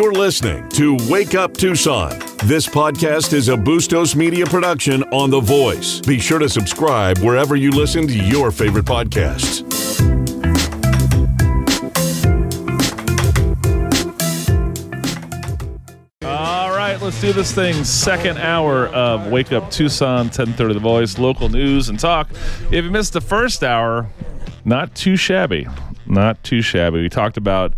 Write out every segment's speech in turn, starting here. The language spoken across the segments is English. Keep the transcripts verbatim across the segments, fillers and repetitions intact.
You're listening to Wake Up Tucson. This podcast is a Bustos Media production on The Voice. Be sure to subscribe wherever you listen to your favorite podcasts. All right, let's do this thing. Second hour of Wake Up Tucson, ten thirty The Voice, local news and talk. If you missed the first hour, not too shabby. Not too shabby. We talked about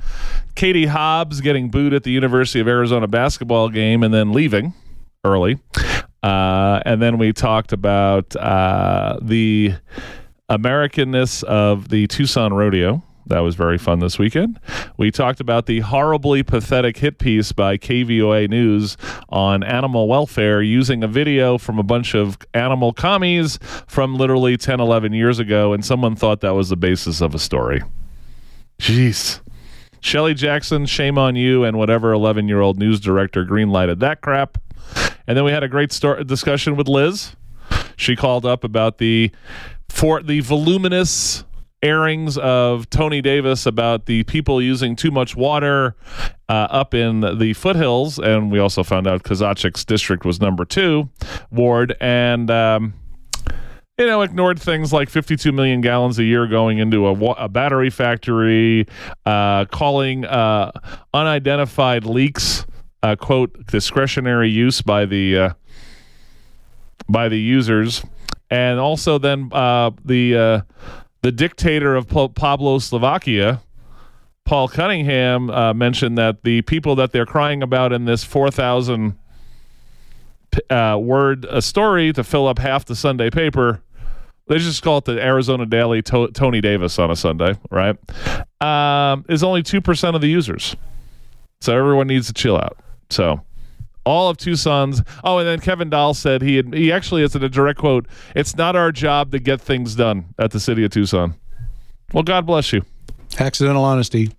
Katie Hobbs getting booed at the University of Arizona basketball game and then leaving early. Uh, and then we talked about uh, the Americanness of the Tucson Rodeo. That was very fun this weekend. We talked about the horribly pathetic hit piece by K V O A News on animal welfare using a video from a bunch of animal commies from literally ten, eleven years ago, and someone thought that was the basis of a story. Jeez. Shelly Jackson, shame on you, and whatever eleven-year-old news director greenlighted that crap. And then we had a great start discussion with Liz. She called up about the for the voluminous airings of Tony Davis about the people using too much water uh, up in the foothills. And we also found out Kazachik's district was number two ward. And... Um, You know, ignored things like fifty-two million gallons a year going into a, wa- a battery factory, uh, calling uh, unidentified leaks, uh, quote, discretionary use by the uh, by the users, and also then uh, the uh, the dictator of pa- Pablo Slovakia, Paul Cunningham, uh, mentioned that the people that they're crying about in this four thousand Uh, word a story to fill up half the Sunday paper. They just call it the Arizona Daily to- Tony Davis on a Sunday, right? Um, is only two percent of the users. So everyone needs to chill out. So all of Tucson's... Oh, and then Kevin Dahl said he had, he actually, it's in a direct quote, it's not our job to get things done at the city of Tucson. Well, God bless you. Accidental honesty.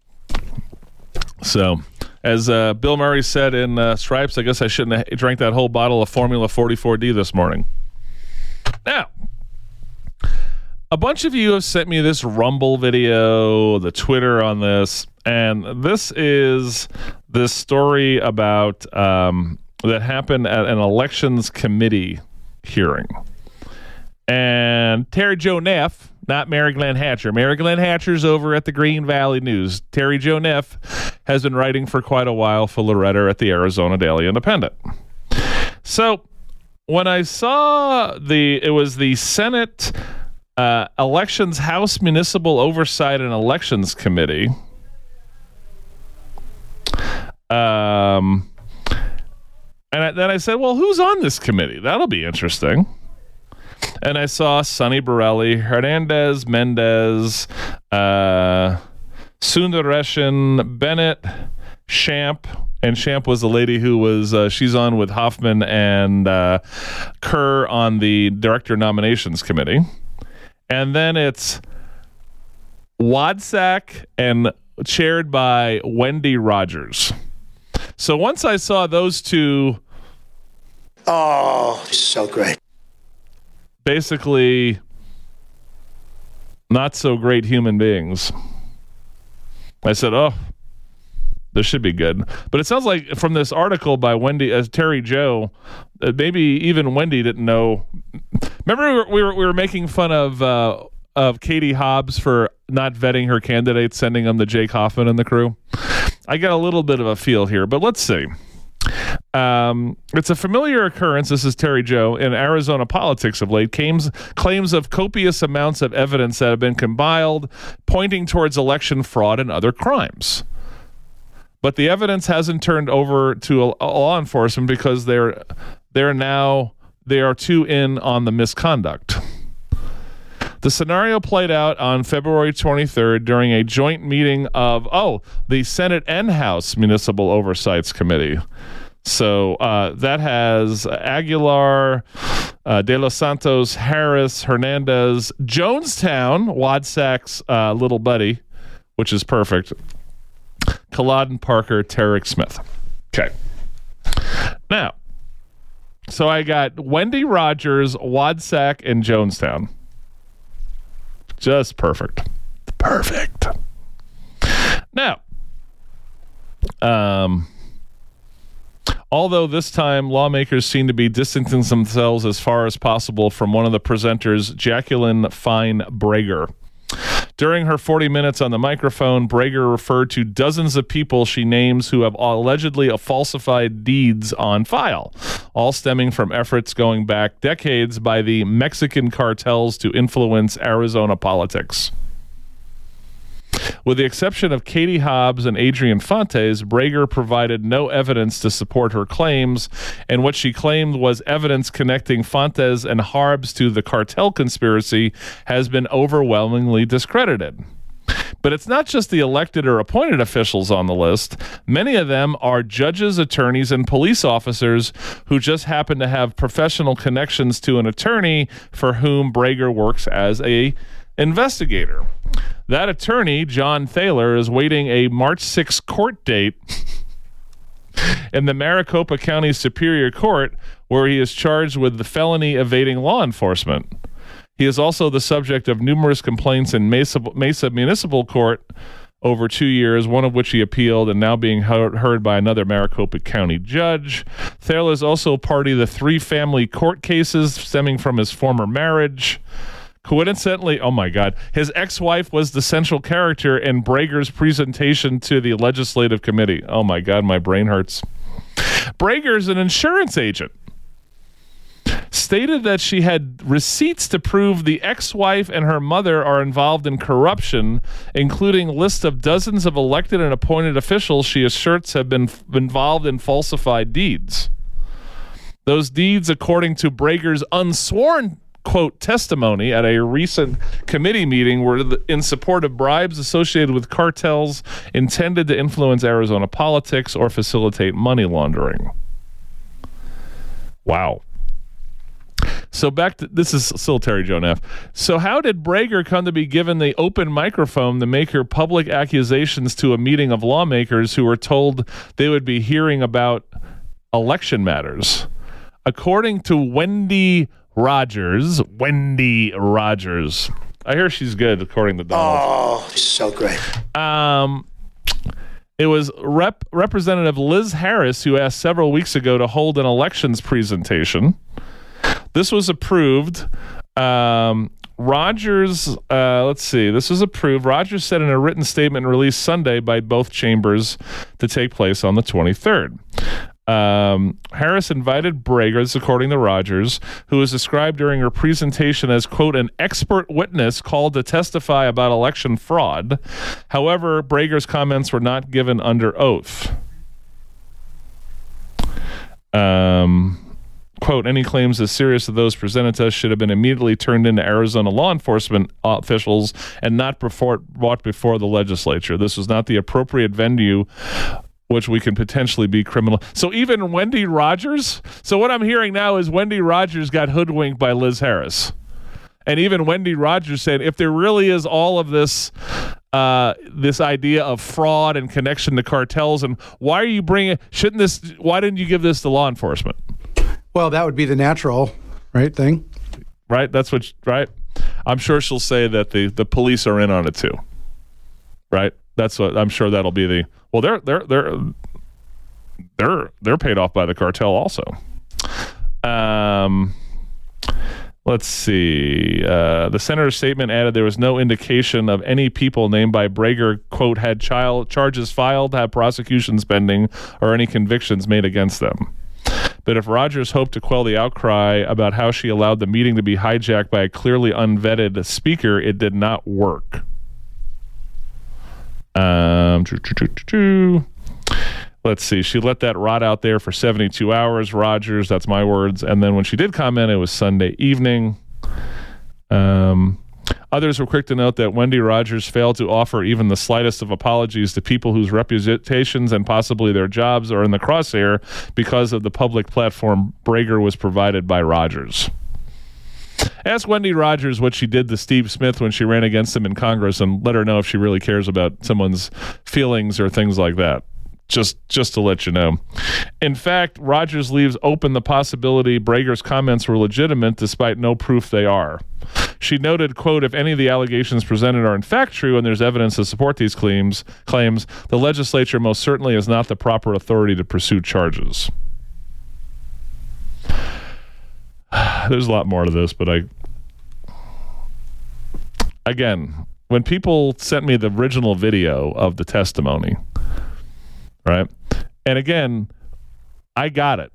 So... As uh, Bill Murray said in uh, Stripes, I guess I shouldn't have drank that whole bottle of Formula forty-four D this morning. Now, a bunch of you have sent me this Rumble video, the Twitter on this, and this is this story about um, that happened at an elections committee hearing. And Terri Jo Neff... Not Mary Glenn Hatcher. Mary Glenn Hatcher's over at the Green Valley News. Terri Jo Neff has been writing for quite a while for Loretta at the Arizona Daily Independent. So when I saw the, it was the Senate uh, Elections House Municipal Oversight and Elections Committee. Um, and I, then I said, well, who's on this committee? That'll be interesting. And I saw Sonny Borelli, Hernandez, Mendez, uh, Sundareshan, Bennett, Champ. And Champ was the lady who was, uh, she's on with Hoffman and uh, Kerr on the Director Nominations Committee. And then it's Wadsack and chaired by Wendy Rogers. So once I saw those two. Oh, so great. Basically, not so great human beings. I said, oh, this should be good. But it sounds like from this article by Wendy, uh, Terri Jo, uh, maybe even Wendy didn't know. Remember, we were we were making fun of uh, of Katie Hobbs for not vetting her candidates, sending them to Jake Hoffman and the crew. I got a little bit of a feel here, but let's see. Um, it's a familiar occurrence, this is Terri Jo, in Arizona politics of late, claims, claims of copious amounts of evidence that have been compiled pointing towards election fraud and other crimes. But the evidence hasn't turned over to a, a law enforcement because they're they're now, they are too in on the misconduct. The scenario played out on February twenty-third during a joint meeting of, oh, the Senate and House Municipal Oversights Committee. So uh, that has Aguilar, uh, De Los Santos, Harris, Hernandez, Jonestown, Wadsack's uh, little buddy, which is perfect, Culloden Parker, Tarek Smith. Okay. Now, so I got Wendy Rogers, Wadsack, and Jonestown. Just perfect. Perfect. Now, um, Although this time, lawmakers seem to be distancing themselves as far as possible from one of the presenters, Jacqueline Fine Breger. During her forty minutes on the microphone, Breger referred to dozens of people she names who have allegedly falsified deeds on file, all stemming from efforts going back decades by the Mexican cartels to influence Arizona politics. With the exception of Katie Hobbs and Adrian Fontes, Breger provided no evidence to support her claims, and what she claimed was evidence connecting Fontes and Hobbs to the cartel conspiracy has been overwhelmingly discredited. But it's not just the elected or appointed officials on the list. Many of them are judges, attorneys, and police officers who just happen to have professional connections to an attorney for whom Breger works as a investigator. That attorney, John Thaler, is waiting a March sixth court date in the Maricopa County Superior Court, where he is charged with the felony evading law enforcement. He is also the subject of numerous complaints in Mesa, Mesa Municipal Court over two years, one of which he appealed and now being heard by another Maricopa County judge. Thaler is also party to the three family court cases stemming from his former marriage. Coincidentally, oh my God, his ex-wife was the central character in Breger's presentation to the legislative committee. Oh my God, my brain hurts. Breger's an insurance agent. Stated that she had receipts to prove the ex-wife and her mother are involved in corruption, including lists of dozens of elected and appointed officials she asserts have been f- involved in falsified deeds. Those deeds, according to Breger's unsworn quote testimony at a recent committee meeting, were in support of bribes associated with cartels intended to influence Arizona politics or facilitate money laundering. Wow. So back to, this is still Terri Jo Neff. So how did Breger come to be given the open microphone to make her public accusations to a meeting of lawmakers who were told they would be hearing about election matters? According to Wendy Rogers, Wendy Rogers. I hear she's good, according to Donald. Oh, she's so great. Um, it was Rep. Representative Liz Harris who asked several weeks ago to hold an elections presentation. This was approved. Um, Rogers, uh, let's see, this was approved. Rogers said in a written statement released Sunday by both chambers to take place on the twenty-third. Um, Harris invited Breger, this according to Rogers, who was described during her presentation as, quote, an expert witness called to testify about election fraud. However, Breger's comments were not given under oath. Um... Quote, any claims as serious as those presented to us should have been immediately turned into Arizona law enforcement officials and not before, brought before the legislature. This was not the appropriate venue, which we can potentially be criminal. So even Wendy Rogers. So what I'm hearing now is Wendy Rogers got hoodwinked by Liz Harris. And even Wendy Rogers said, if there really is all of this, uh, this idea of fraud and connection to cartels, and why are you bringing, shouldn't this, why didn't you give this to law enforcement? Well, that would be the natural, right, thing. Right, that's what, right? I'm sure she'll say that the, the police are in on it too. Right? That's what, I'm sure that'll be the, well, they're they're they're they're they're paid off by the cartel also. Um Let's see. Uh, the senator's statement added there was no indication of any people named by Breger, quote, had child charges filed, had prosecutions pending, or any convictions made against them. But if Rogers hoped to quell the outcry about how she allowed the meeting to be hijacked by a clearly unvetted speaker, it did not work. Um, choo, choo, choo, choo, choo. Let's see. She let that rot out there for seventy-two hours. Rogers, that's my words. And then when she did comment, it was Sunday evening. Um... Others were quick to note that Wendy Rogers failed to offer even the slightest of apologies to people whose reputations and possibly their jobs are in the crosshair because of the public platform Breger was provided by Rogers. Ask Wendy Rogers what she did to Steve Smith when she ran against him in Congress, and let her know if she really cares about someone's feelings or things like that. Just just to let you know. In fact, Rogers leaves open the possibility Breger's comments were legitimate despite no proof they are. She noted, quote, if any of the allegations presented are in fact true and there's evidence to support these claims, claims, the legislature most certainly is not the proper authority to pursue charges. There's a lot more to this, but I, again, when people sent me the original video of the testimony, right? And again, I got it.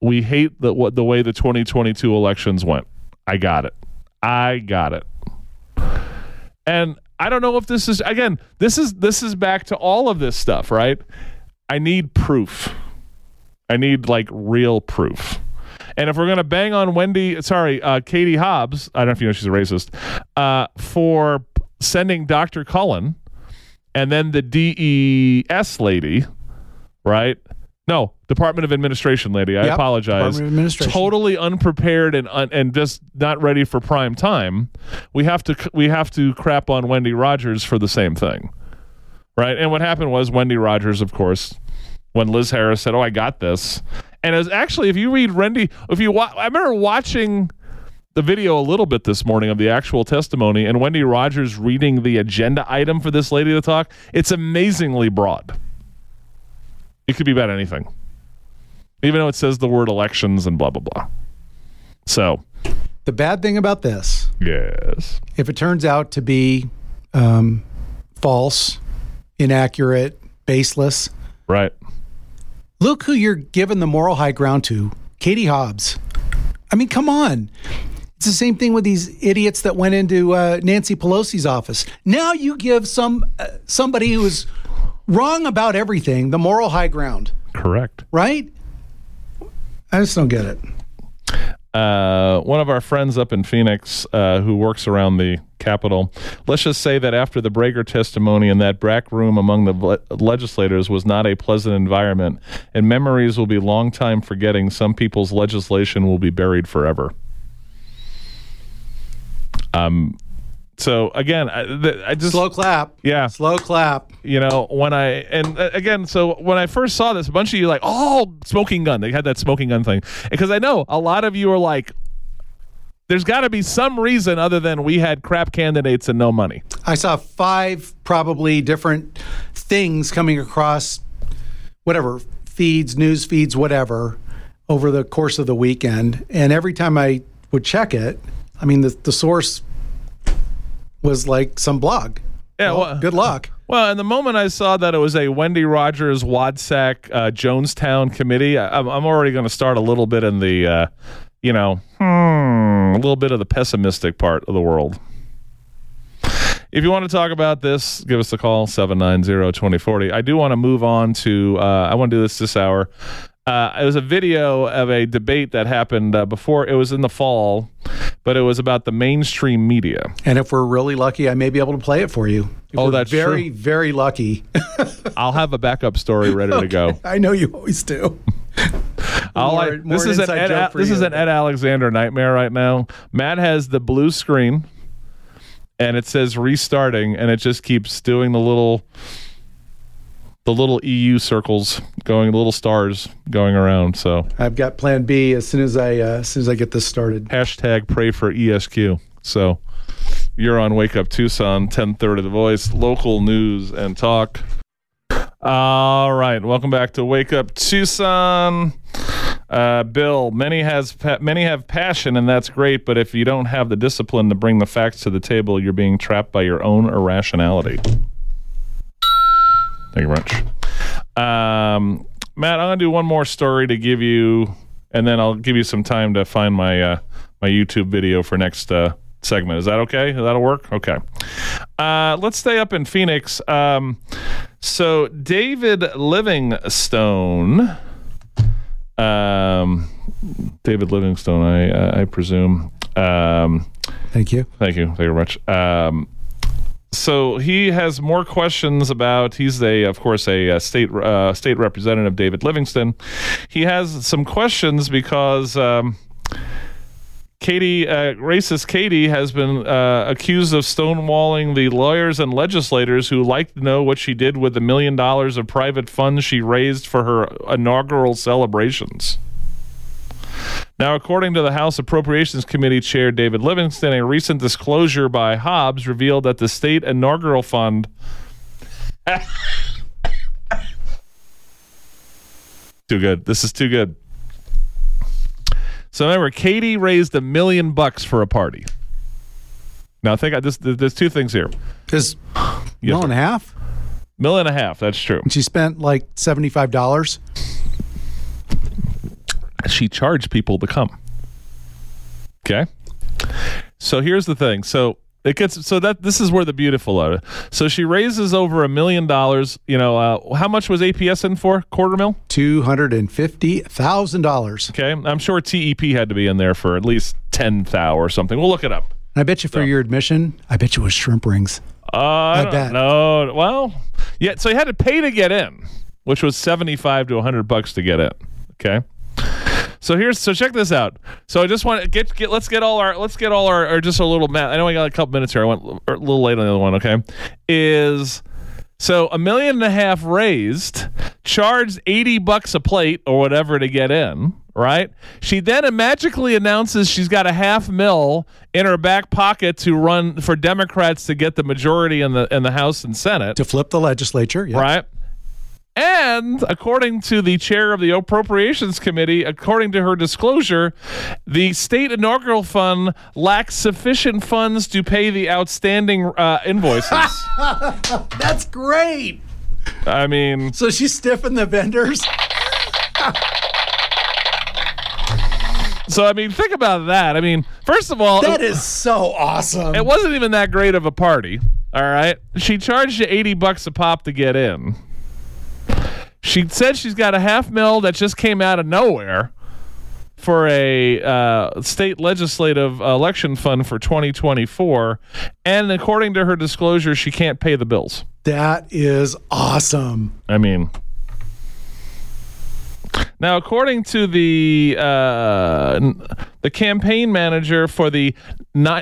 We hate the, what, the way the twenty twenty-two elections went. I got it. I got it. And I don't know if this is, again, this is this is back to all of this stuff, right? I need proof. I need like real proof. And if we're going to bang on Wendy, sorry, uh, Katie Hobbs, I don't know if you know she's a racist, uh, for sending Doctor Cullen and then the D E S lady, right? No, Department of Administration lady. I yep, apologize. Department of Administration. Totally unprepared and un- and just not ready for prime time. We have to we have to crap on Wendy Rogers for the same thing, right? And what happened was Wendy Rogers, of course, when Liz Harris said, "Oh, I got this," and it was actually, if you read Wendy, if you wa- I remember watching the video a little bit this morning of the actual testimony, and Wendy Rogers reading the agenda item for this lady to talk. It's amazingly broad. It could be about anything, even though it says the word elections and blah, blah, blah. So the bad thing about this, yes, if it turns out to be um, false, inaccurate, baseless, right? Look who you're giving the moral high ground to, Katie Hobbs. I mean, come on. It's the same thing with these idiots that went into uh, Nancy Pelosi's office. Now you give some uh, somebody who is wrong about everything the moral high ground. Correct. Right? I just don't get it. Uh, one of our friends up in Phoenix uh, who works around the Capitol, let's just say that after the Breger testimony in that back room among the le- legislators was not a pleasant environment, and memories will be long time forgetting. Some people's legislation will be buried forever. Um. So again, I, I just slow clap. Yeah, slow clap. You know, when I and again, so when I first saw this, a bunch of you like, oh, smoking gun. They had that smoking gun thing because I know a lot of you are like, there's got to be some reason other than we had crap candidates and no money. I saw five probably different things coming across, whatever feeds, news feeds, whatever, over the course of the weekend, and every time I would check it, I mean the the source was like some blog. Yeah, well, well, good luck. Well, and the moment I saw that it was a Wendy Rogers, Wadsack, uh, Jonestown committee, I, I'm, I'm already going to start a little bit in the, uh, you know, hmm, a little bit of the pessimistic part of the world. If you want to talk about this, give us a call, seven nine zero, two zero four zero. I do want to move on to, uh, I want to do this this hour. Uh, it was a video of a debate that happened uh, before. It was in the fall, but it was about the mainstream media. And if we're really lucky, I may be able to play it for you. If oh, that's very, true. very lucky. I'll have a backup story ready okay. to go. I know you always do. I'll, more, I, more this is an Ed, Al- this you. is an Ed Alexander nightmare right now. Matt has the blue screen, and it says restarting, and it just keeps doing the little. The little E U circles going, little stars going around. So I've got Plan B as soon as I uh, as soon as I get this started. Hashtag pray for E S Q. So you're on Wake Up Tucson, ten thirty The Voice, local news and talk. All right, welcome back to Wake Up Tucson. Uh, Bill, many has pa- many have passion, and that's great, but if you don't have the discipline to bring the facts to the table, you're being trapped by your own irrationality. Thank you very much. Um, Matt, I'm going to do one more story to give you, and then I'll give you some time to find my uh, my YouTube video for next uh, segment. Is that okay? That'll work? Okay. Uh, let's stay up in Phoenix. Um, so David Livingstone, um, David Livingstone, I, uh, I presume. Um, thank you. Thank you. Thank you very much. Um So he has more questions about, he's a, of course, a, a state uh, state representative, David Livingstone. He has some questions because um, Katie, uh, racist Katie, has been uh, accused of stonewalling the lawyers and legislators who like to know what she did with the million dollars of private funds she raised for her inaugural celebrations. Now, according to the House Appropriations Committee Chair David Livingstone, a recent disclosure by Hobbs revealed that the state inaugural fund... too good. This is too good. So remember, Katie raised a million bucks for a party. Now, I think I just, there's two things here. Is yes, million and a half? Million and a half, that's true. And she spent like seventy-five dollars. She charged people to come. Okay? So here's the thing. So it gets so that this is where the beautiful are. So she raises over a million dollars. You know, uh, how much was A P S in for? Quarter mil? two hundred fifty thousand dollars. Okay. I'm sure T E P had to be in there for at least ten thou or something. We'll look it up. And I bet you for so. your admission, I bet you it was shrimp rings. Uh, I, I bet. No. Well, yeah. So you had to pay to get in, which was seventy-five to one hundred bucks to get in. Okay. So here's so check this out. So I just want to get get let's get all our let's get all our or just a little math. I know I got a couple minutes here. I went a little late on the other one. Okay, is so a million and a half raised, charged eighty bucks a plate or whatever to get in. Right? She then magically announces she's got a half mil in her back pocket to run for Democrats to get the majority in the in the House and Senate to flip the legislature. Yes. Right. And according to the chair of the Appropriations Committee, according to her disclosure, the state inaugural fund lacks sufficient funds to pay the outstanding uh, invoices. That's great. I mean, so she stiffened the vendors. So, I mean, think about that. I mean, first of all, that it, is so awesome. It wasn't even that great of a party. All right. She charged you eighty bucks a pop to get in. She said she's got a half mil that just came out of nowhere for a uh, state legislative election fund for twenty twenty-four. And according to her disclosure, she can't pay the bills. That is awesome. I mean, now, according to the uh, the campaign manager for the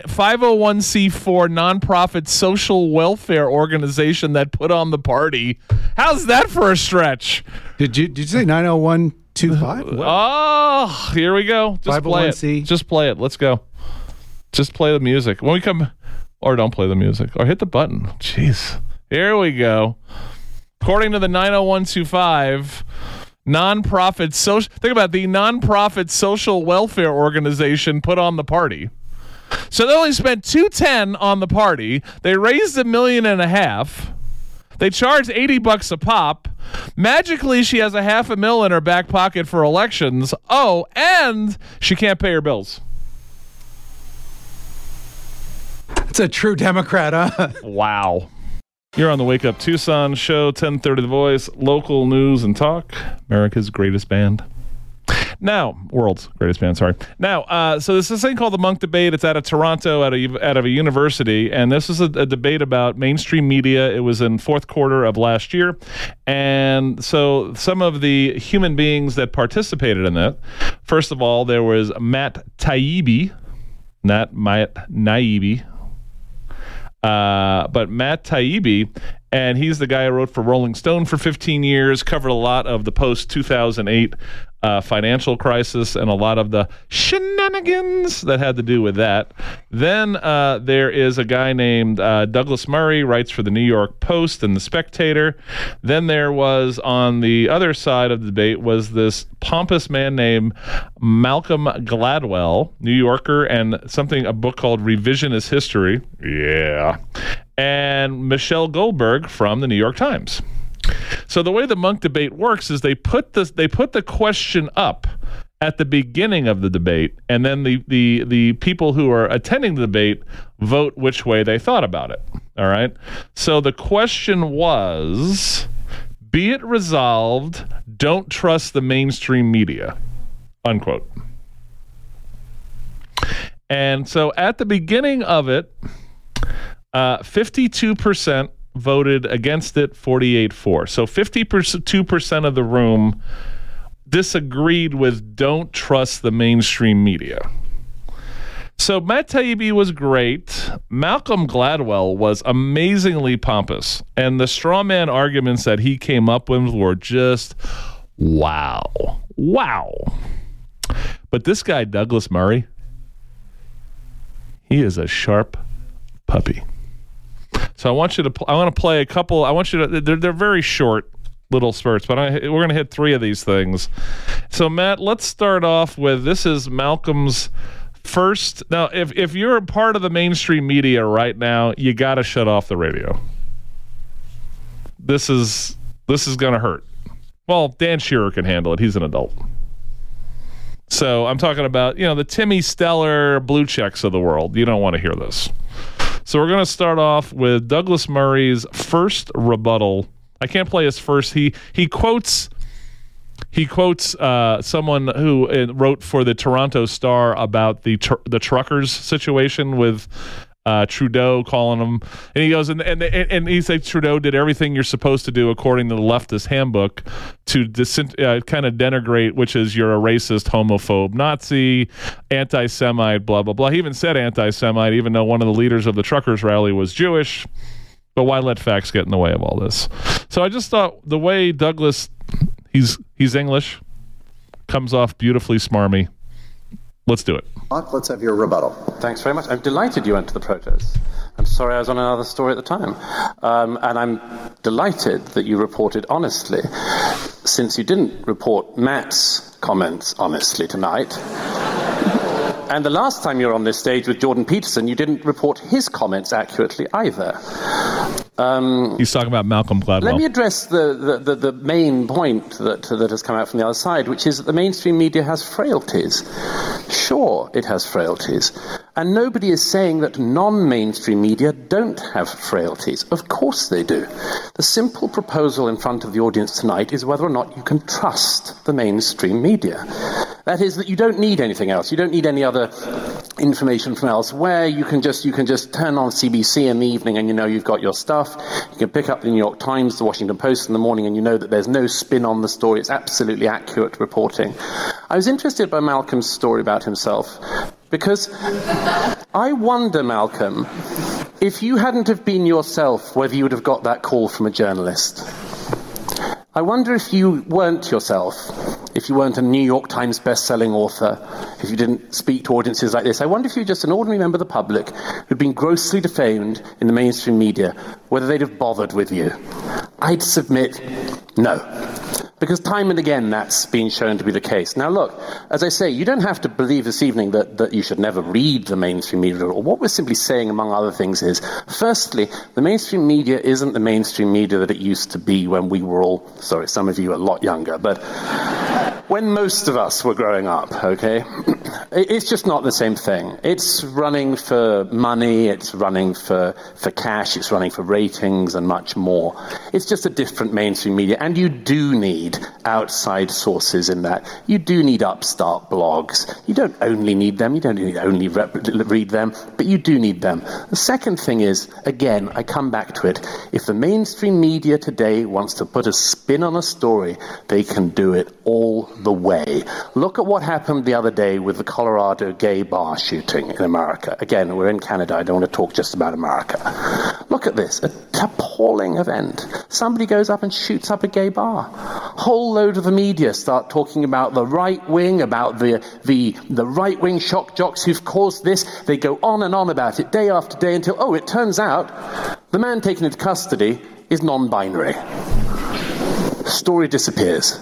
five oh one c four nonprofit social welfare organization that put on the party, how's that for a stretch? Did you did you say nine oh one two five? Oh, here we go. Just play it. Just play it. Let's go. Just play the music when we come, or don't play the music, or hit the button. Jeez, here we go. According to the nine oh one two five. Nonprofit social. Think about it, the nonprofit social welfare organization put on the party. So they only spent two ten on the party. They raised a million and a half. They charged eighty bucks a pop. Magically, she has a half a mil in her back pocket for elections. Oh, and she can't pay her bills. It's a true Democrat, huh? Wow. You're on the Wake Up Tucson show, ten thirty The Voice, local news and talk, America's greatest band. Now, world's greatest band, sorry. Now, uh, so there's this thing called the Munk Debate. It's out of Toronto, out of, out of a university, and this is a, a debate about mainstream media. It was in fourth quarter of last year, and so some of the human beings that participated in that, first of all, there was Matt Taibbi, not Matt Taibbi, Uh, but Matt Taibbi, and he's the guy who wrote for Rolling Stone for fifteen years, covered a lot of the post-two thousand eight uh, financial crisis and a lot of the shenanigans that had to do with that. Then uh, there is a guy named uh, Douglas Murray, writes for the New York Post and the Spectator. Then there was, on the other side of the debate, was this pompous man named Malcolm Gladwell, New Yorker, and something, a book called Revisionist History. Yeah. And Michelle Goldberg from the New York Times. So the way the Munk Debate works is they put the they put the question up at the beginning of the debate, and then the the the people who are attending the debate vote which way they thought about it. All right. So the question was, be it resolved, don't trust the mainstream media, unquote. And so at the beginning of it, Uh, fifty-two percent voted against it, forty-eight for. So fifty-two percent of the room disagreed with don't trust the mainstream media. So Matt Taibbi was great. Malcolm Gladwell was amazingly pompous. And the straw man arguments that he came up with were just wow. Wow. But this guy, Douglas Murray, he is a sharp puppy. So I want you to. I want to play a couple. I want you to. They're they're very short. little spurts, but I, we're going to hit three of these things. So, Matt, let's start off with, this is Malcolm's first. Now, if, if you're a part of the mainstream media right now, you got to shut off the radio. This is this is going to hurt. Well, Dan Scherer can handle it. He's an adult. So I'm talking about, you know, the Timmy Steller blue checks of the world. You don't want to hear this. So we're going to start off with Douglas Murray's first rebuttal. I can't play his first. He he quotes he quotes uh, someone who wrote for the Toronto Star about the tr- the truckers situation with uh, Trudeau calling them. And he goes, and and and he said Trudeau did everything you're supposed to do according to the leftist handbook to dis- uh, kind of denigrate, which is you're a racist, homophobe, Nazi, anti-Semite, blah, blah, blah. He even said anti-Semite, even though one of the leaders of the truckers rally was Jewish. But why let facts get in the way of all this? So I just thought the way Douglas, he's he's English, comes off beautifully smarmy. Let's do it. Let's have your rebuttal. Thanks very much. I'm delighted you went to the protest. I'm sorry I was on another story at the time. Um, and I'm delighted that you reported honestly. Since you didn't report Matt's comments honestly tonight, and the last time you were on this stage with Jordan Peterson, you didn't report his comments accurately either. Um, He's talking about Malcolm Gladwell. Let me address the, the, the, the main point that, that has come out from the other side, which is that the mainstream media has frailties. Sure, it has frailties. And nobody is saying that non-mainstream media don't have frailties. Of course they do. The simple proposal in front of the audience tonight is whether or not you can trust the mainstream media. That is, that you don't need anything else. You don't need any other information from elsewhere. You can just you can just turn on C B C in the evening and you know you've got your stuff. You can pick up the New York Times, the Washington Post in the morning, and you know that there's no spin on the story. It's absolutely accurate reporting. I was interested by Malcolm's story about himself, because I wonder, Malcolm, if you hadn't have been yourself, whether you would have got that call from a journalist. I wonder if you weren't yourself, if you weren't a New York Times best-selling author, if you didn't speak to audiences like this. I wonder if you were just an ordinary member of the public who'd been grossly defamed in the mainstream media, whether they'd have bothered with you. I'd submit no. Because time and again, that's been shown to be the case. Now, look, as I say, you don't have to believe this evening that, that you should never read the mainstream media at all. What we're simply saying, among other things, is, firstly, the mainstream media isn't the mainstream media that it used to be when we were all, sorry, some of you are a lot younger, but when most of us were growing up, okay? It's just not the same thing. It's running for money, it's running for, for cash, it's running for ratings and much more. It's just a different mainstream media, and you do need outside sources in that. You do need upstart blogs. You don't only need them, you don't need only rep- read them, but you do need them. The second thing is, again, I come back to it. If the mainstream media today wants to put a spin on a story, they can do it all the way. Look at what happened the other day with the Colorado gay bar shooting in America. Again, we're in Canada, I don't want to talk just about America. Look at this, an appalling event. Somebody goes up and shoots up a gay bar. Whole load of the media start talking about the right wing, about the the the right wing shock jocks who've caused this. They go on and on about it day after day until, oh, it turns out the man taken into custody is non-binary. Story disappears.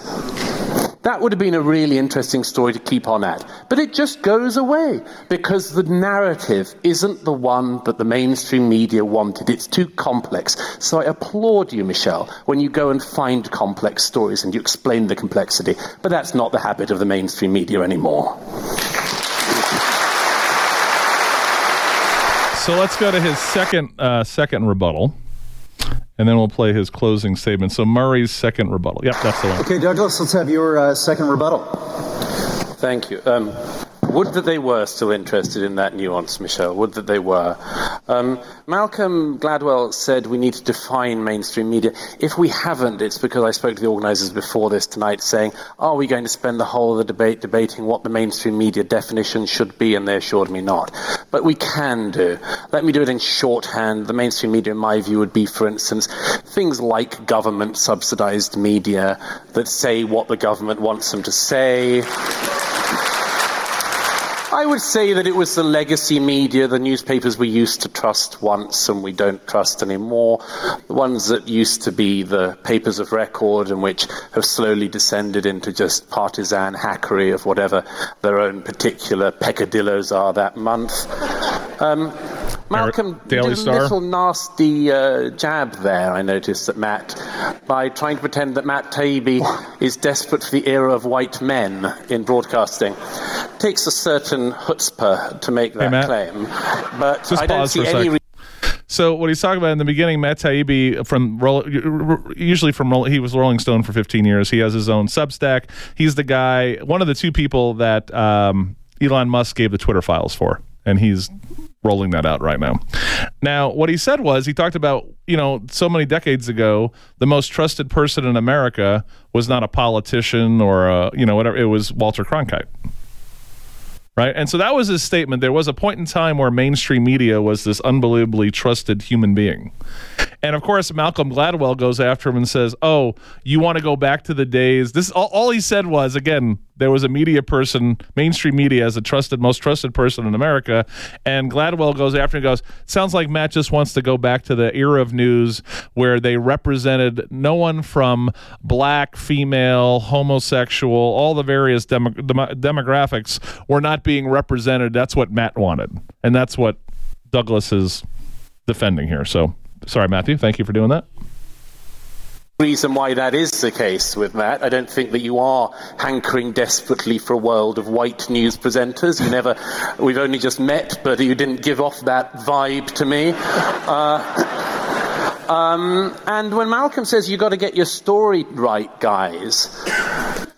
That would have been a really interesting story to keep on at. But it just goes away because the narrative isn't the one that the mainstream media wanted. It's too complex. So I applaud you, Michelle, when you go and find complex stories and you explain the complexity. But that's not the habit of the mainstream media anymore. So let's go to his second uh, second rebuttal. And then we'll play his closing statement. So Murray's second rebuttal. Yep, that's the one. Okay, Douglas, let's have your uh, second rebuttal. Thank you. Um, would that they were still interested in that nuance, Michelle. Would that they were. Um, Malcolm Gladwell said we need to define mainstream media. If we haven't, it's because I spoke to the organisers before this tonight saying, are we going to spend the whole of the debate debating what the mainstream media definition should be? And they assured me not. But we can do. Let me do it in shorthand. The mainstream media, in my view, would be, for instance, things like government-subsidised media that say what the government wants them to say. I would say that it was the legacy media, the newspapers we used to trust once and we don't trust anymore, the ones that used to be the papers of record and which have slowly descended into just partisan hackery of whatever their own particular peccadillos are that month. Um, Malcolm did a little nasty uh, jab there, I noticed, at Matt, by trying to pretend that Matt Taibbi is desperate for the era of white men in broadcasting. It takes a certain chutzpah to make that hey, claim, but just I don't see any... Re- so what he's talking about in the beginning, Matt Taibbi, from usually from he was Rolling Stone for fifteen years. He has his own Substack. He's the guy, one of the two people that um, Elon Musk gave the Twitter files for, and he's... rolling that out right now. Now, what he said was, he talked about, you know, so many decades ago, the most trusted person in America was not a politician or, a, you know, whatever. It was Walter Cronkite. Right? And so that was his statement. There was a point in time where mainstream media was this unbelievably trusted human being. And of course, Malcolm Gladwell goes after him and says, oh, you want to go back to the days. This all, all he said was, again, there was a media person, mainstream media as a trusted, most trusted person in America. And Gladwell goes after him and goes, sounds like Matt just wants to go back to the era of news where they represented no one from black, female, homosexual, all the various demo, demo, demographics were not being represented. That's what Matt wanted. And that's what Douglas is defending here. So. Sorry, Matthew. Thank you for doing that. Reason why that is the case with Matt. I don't think that you are hankering desperately for a world of white news presenters. You never, we've only just met, but you didn't give off that vibe to me. Uh, um, and when Malcolm says, you got to get your story right, guys,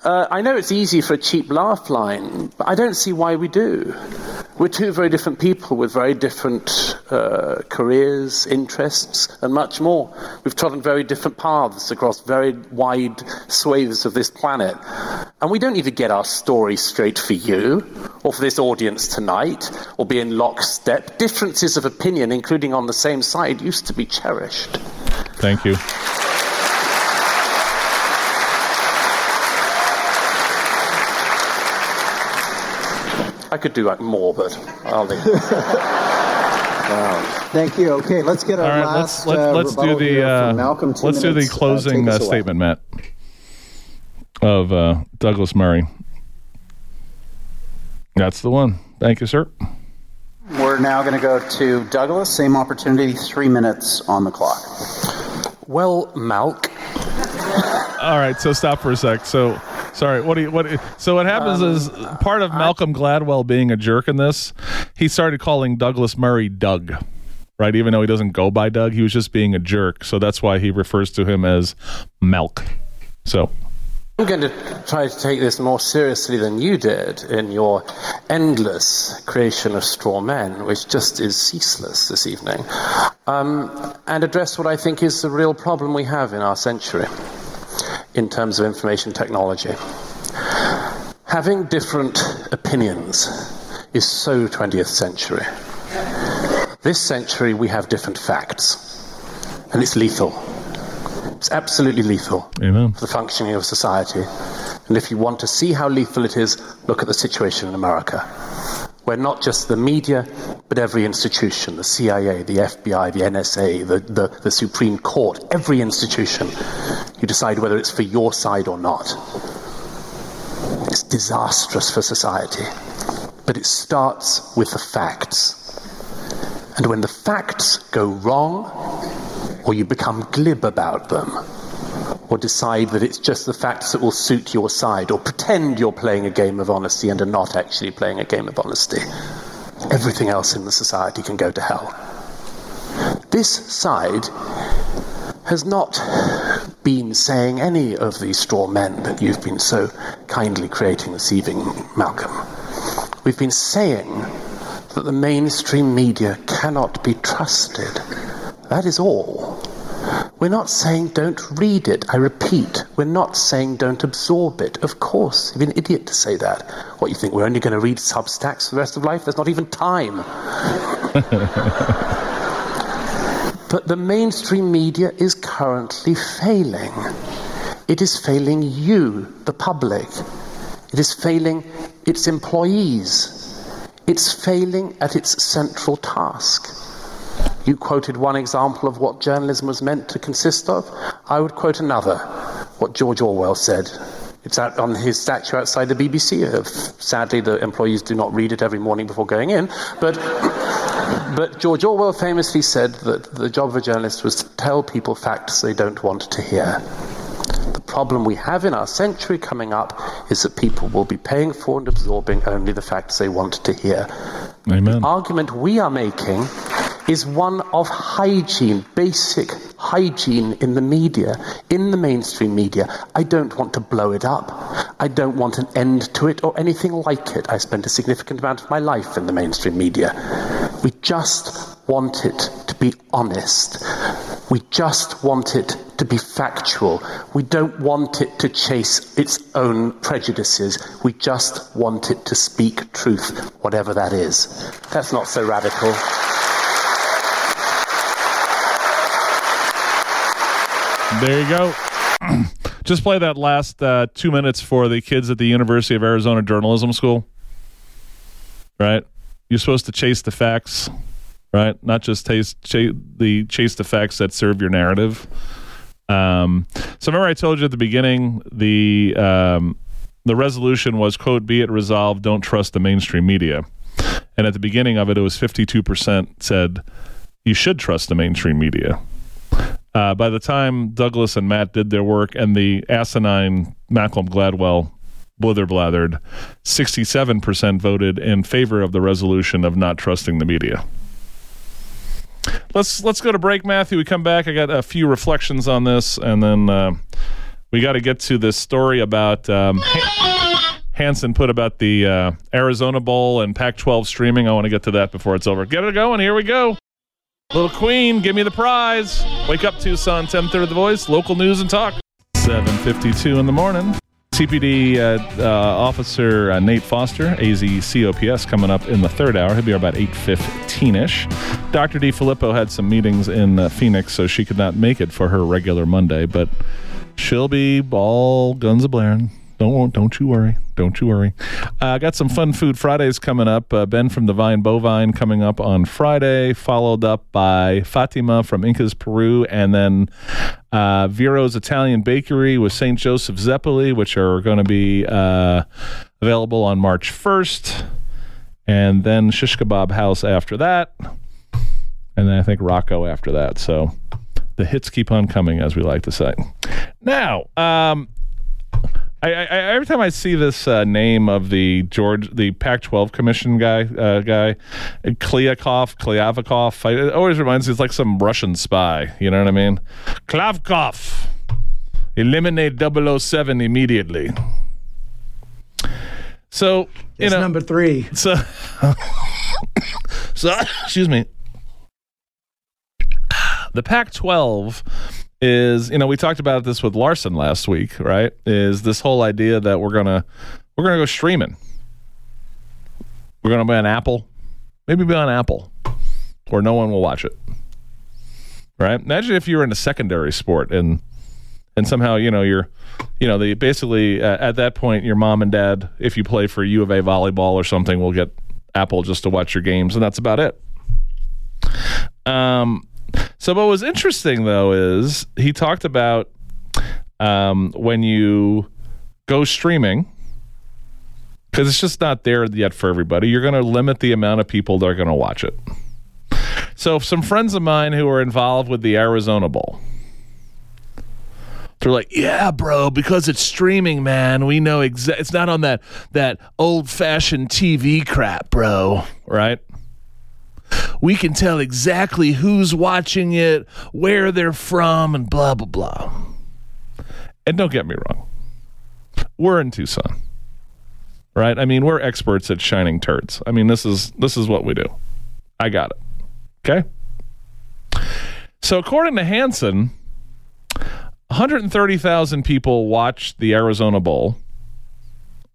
uh, I know it's easy for a cheap laugh line, but I don't see why we do. We're two very different people with very different uh, careers, interests, and much more. We've trodden very different paths across very wide swathes of this planet. And we don't need to get our story straight for you, or for this audience tonight, or be in lockstep. Differences of opinion, including on the same side, used to be cherished. Thank you. I could do like more, but I'll leave. Wow. Thank you. Okay, let's get our right, last rebuttal. Let's, let's, uh, let's do the uh, Malcolm. Two let's minutes. do the closing uh, uh, statement, Matt, of uh, Douglas Murray. That's the one. Thank you, sir. We're now going to go to Douglas. Same opportunity. Three minutes on the clock. Well, Malk. All right. So stop for a sec. So. Sorry, what do you, what, so what happens um, is part of Malcolm I, Gladwell being a jerk in this, he started calling Douglas Murray Doug, right? Even though he doesn't go by Doug, he was just being a jerk. So that's why he refers to him as Malk. So I'm going to try to take this more seriously than you did in your endless creation of straw men, which just is ceaseless this evening, um, and address what I think is the real problem we have in our century. In terms of information technology, having different opinions is so twentieth century. This century we have different facts, and it's lethal. It's absolutely lethal. Amen. For the functioning of society. And if you want to see how lethal it is, look at the situation in America, where not just the media, but every institution, the C I A, the F B I, the N S A, the, the, the Supreme Court, every institution, you decide whether it's for your side or not. It's disastrous for society, but it starts with the facts. And when the facts go wrong, or you become glib about them, or decide that it's just the facts that will suit your side, or pretend you're playing a game of honesty and are not actually playing a game of honesty, everything else in the society can go to hell. This side has not been saying any of these straw men that you've been so kindly creating this evening, Malcolm. We've been saying that the mainstream media cannot be trusted. That is all. We're not saying don't read it. I repeat, we're not saying don't absorb it. Of course, you'd be an idiot to say that. What, you think we're only going to read Substacks for the rest of life? There's not even time. But the mainstream media is currently failing. It is failing you, the public. It is failing its employees. It's failing at its central task. You quoted one example of what journalism was meant to consist of. I would quote another, what George Orwell said. It's out on his statue outside the B B C. Sadly, the employees do not read it every morning before going in. But, but George Orwell famously said that the job of a journalist was to tell people facts they don't want to hear. The problem we have in our century coming up is that people will be paying for and absorbing only the facts they want to hear. Amen. The argument we are making is one of hygiene, basic hygiene in the media, in the mainstream media. I don't want to blow it up. I don't want an end to it or anything like it. I spent a significant amount of my life in the mainstream media. We just want it to be honest. We just want it to be factual. We don't want it to chase its own prejudices. We just want it to speak truth, whatever that is. That's not so radical. There you go. Just play that last uh, two minutes for the kids at the University of Arizona Journalism School. Right? You're supposed to chase the facts, right? Not just chase, chase the chase the facts that serve your narrative. Um, so remember I told you at the beginning, the um, the resolution was, quote, be it resolved, don't trust the mainstream media. And at the beginning of it, it was fifty-two percent said you should trust the mainstream media. Uh, by the time Douglas and Matt did their work and the asinine Malcolm Gladwell blither-blathered, sixty-seven percent voted in favor of the resolution of not trusting the media. Let's let's go to break, Matthew. We come back. I got a few reflections on this, and then uh, we got to get to this story about um, Han- Hansen put about the uh, Arizona Bowl and Pac twelve streaming. I want to get to that before it's over. Get it going. Here we go. Little Queen, give me the prize. Wake up, Tucson, ten thirty The Voice, local news and talk. seven fifty-two in the morning. C P D uh, uh, officer uh, Nate Foster, A Z C O P S, coming up in the third hour. He'll be about eight fifteen-ish. Doctor DeFilippo had some meetings in uh, Phoenix, so she could not make it for her regular Monday, but she'll be all guns a-blaring. Don't, don't you worry. Don't you worry. I uh, got some Fun Food Fridays coming up. Uh, Ben from Divine Bovine coming up on Friday, followed up by Fatima from Incas Peru, and then uh, Vero's Italian Bakery with Saint Joseph Zeppoli, which are going to be uh, available on March first, and then Shish Kebab House after that, and then I think Rocco after that. So the hits keep on coming, as we like to say. Now, um... I, I, every time I see this uh, name of the George, the Pac twelve commission guy, uh, guy, Kliavkoff, Kliavkoff, it always reminds me it's like some Russian spy. You know what I mean? Kliavkoff, eliminate double oh seven immediately. So you it's know, number three. So, so excuse me. The Pac twelve. Is, you know, we talked about this with Larson last week, right? Is this whole idea that we're gonna we're gonna go streaming? We're gonna be on Apple, maybe be on Apple, or no one will watch it, right? Imagine if you were in a secondary sport and and somehow you know you're, you know, the basically uh, at that point your mom and dad, if you play for U of A volleyball or something, will get Apple just to watch your games, and that's about it. Um. So what was interesting, though, is he talked about um, when you go streaming, because it's just not there yet for everybody, you're going to limit the amount of people that are going to watch it. So some friends of mine who are involved with the Arizona Bowl, they're like, yeah, bro, because it's streaming, man. We know exa- it's not on that, that old-fashioned T V crap, bro, right? We can tell exactly who's watching it, where they're from, and blah, blah, blah. And don't get me wrong. We're in Tucson, right? I mean, we're experts at shining turds. I mean, this is this is what we do. I got it. Okay? So according to Hansen, one hundred thirty thousand people watched the Arizona Bowl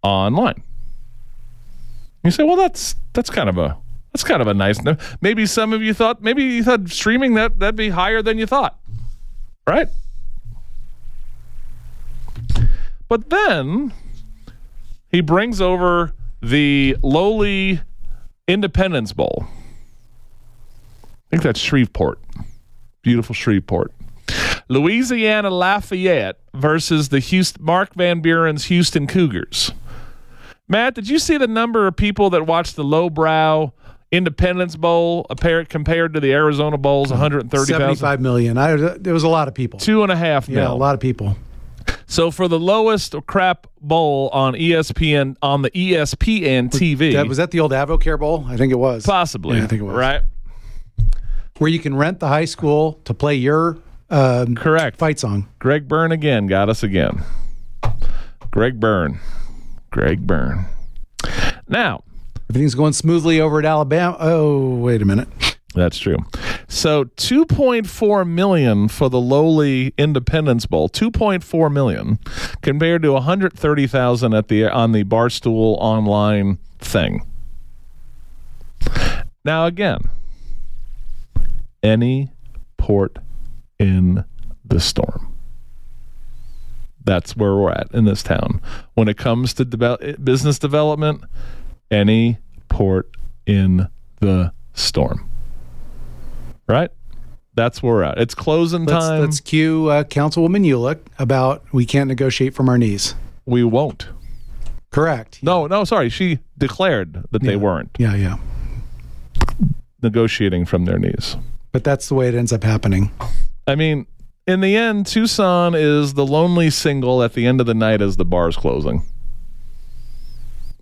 online. You say, well, that's that's kind of a... That's kind of a nice. Maybe some of you thought. Maybe you thought streaming that that'd be higher than you thought, right? But then he brings over the lowly Independence Bowl. I think that's Shreveport. Beautiful Shreveport. Louisiana Lafayette versus the Houston, Mark Van Buren's Houston Cougars. Matt, did you see the number of people that watched the lowbrow Independence Bowl compared to the Arizona Bowl's one hundred thirty thousand? seventy-five million. I, it was a lot of people. Two and a half million. Yeah, mil. A lot of people. So for the lowest crap bowl on E S P N, on the E S P N T V. That, was that the old Avocare Bowl? I think it was. Possibly. Yeah, I think it was. Right? Where you can rent the high school to play your um, correct fight song. Greg Byrne again got us again. Greg Byrne. Greg Byrne. Now, everything's going smoothly over at Alabama. Oh, wait a minute. That's true. So two point four million dollars for the lowly Independence Bowl, two point four million dollars compared to one hundred thirty thousand dollars at the on the Barstool online thing. Now again, any port in the storm. That's where we're at in this town. When it comes to de- business development, any port in the storm. Right? That's where we're at. It's closing let's, time. Let's cue uh, Councilwoman Ulick about we can't negotiate from our knees. We won't. Correct. Yeah. No, no, sorry. She declared that yeah. they weren't. Yeah, yeah. Negotiating from their knees. But that's the way it ends up happening. I mean, in the end, Tucson is the lonely single at the end of the night as the bar's closing.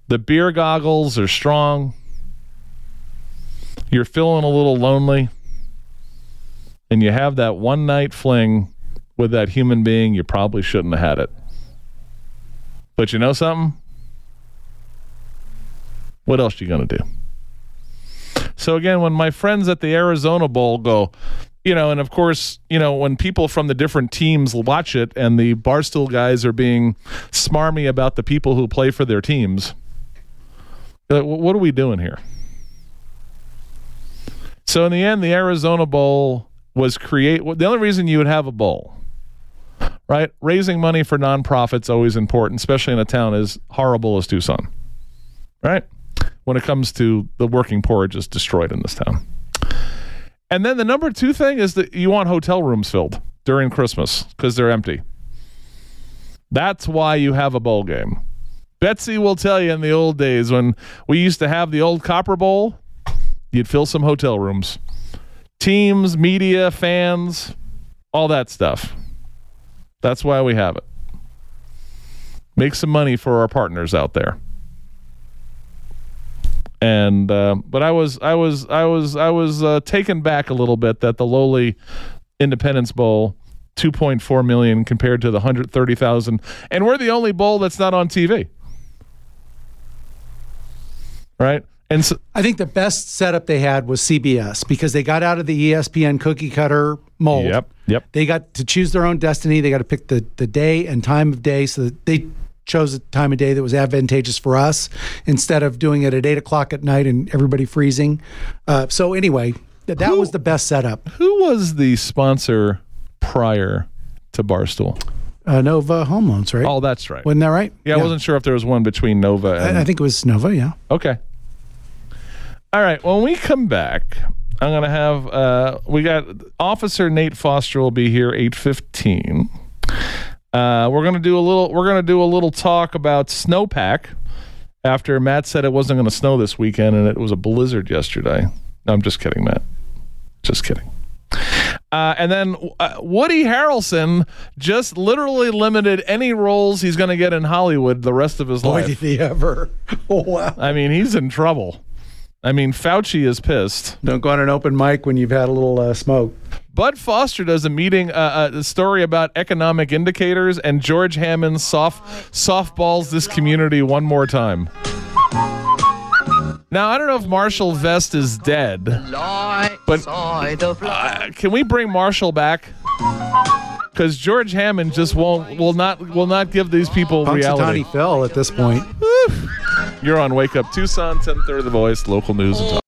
The beer goggles are strong. You're feeling a little lonely. And you have that one night fling with that human being, you probably shouldn't have had it. But you know something? What else are you going to do? So again, when my friends at the Arizona Bowl go, you know, and of course, you know, when people from the different teams watch it and the Barstool guys are being smarmy about the people who play for their teams, like, what are we doing here? So in the end, the Arizona Bowl was create the only reason you would have a bowl, right? Raising money for nonprofits always important, especially in a town as horrible as Tucson, right? When it comes to the working poor, just destroyed in this town. And then the number two thing is that you want hotel rooms filled during Christmas because they're empty. That's why you have a bowl game. Betsy will tell you in the old days when we used to have the old Copper Bowl, you'd fill some hotel rooms. Teams, media, fans, all that stuff. That's why we have it. Make some money for our partners out there. And uh, but I was I was I was I was uh, taken back a little bit that the lowly Independence Bowl, two point four million compared to the one hundred thirty thousand, and we're the only bowl that's not on T V, right? And so, I think the best setup they had was C B S because they got out of the E S P N cookie cutter mold. Yep, yep. They got to choose their own destiny. They got to pick the, the day and time of day, so that they chose a time of day that was advantageous for us instead of doing it at eight o'clock at night and everybody freezing. Uh, so anyway, th- that who, was the best setup. Who was the sponsor prior to Barstool? Uh, Nova Home Loans, right? Oh, that's right. Wasn't that right? Yeah, yeah, I wasn't sure if there was one between Nova and... I, I think it was Nova, yeah. Okay. All right, when we come back, I'm going to have, uh, we got Officer Nate Foster will be here eight fifteen. Uh, we're going to do a little, we're going to do a little talk about snowpack after Matt said it wasn't going to snow this weekend and it was a blizzard yesterday. No, I'm just kidding, Matt. Just kidding. Uh, and then uh, Woody Harrelson just literally limited any roles he's going to get in Hollywood the rest of his Boy, life. Boy, did he ever. Oh, wow. I mean, he's in trouble. I mean, Fauci is pissed. Don't go on an open mic when you've had a little uh, smoke. Bud Foster does a meeting, uh, a story about economic indicators, and George Hammond soft softballs this community one more time. Now, I don't know if Marshall Vest is dead, but uh, can we bring Marshall back? Because George Hammond just won't, will not, will not give these people Punxsutawney reality. Punxsutawney fell at this point. You're on Wake Up Tucson, ten thirty The Voice, local news and talk.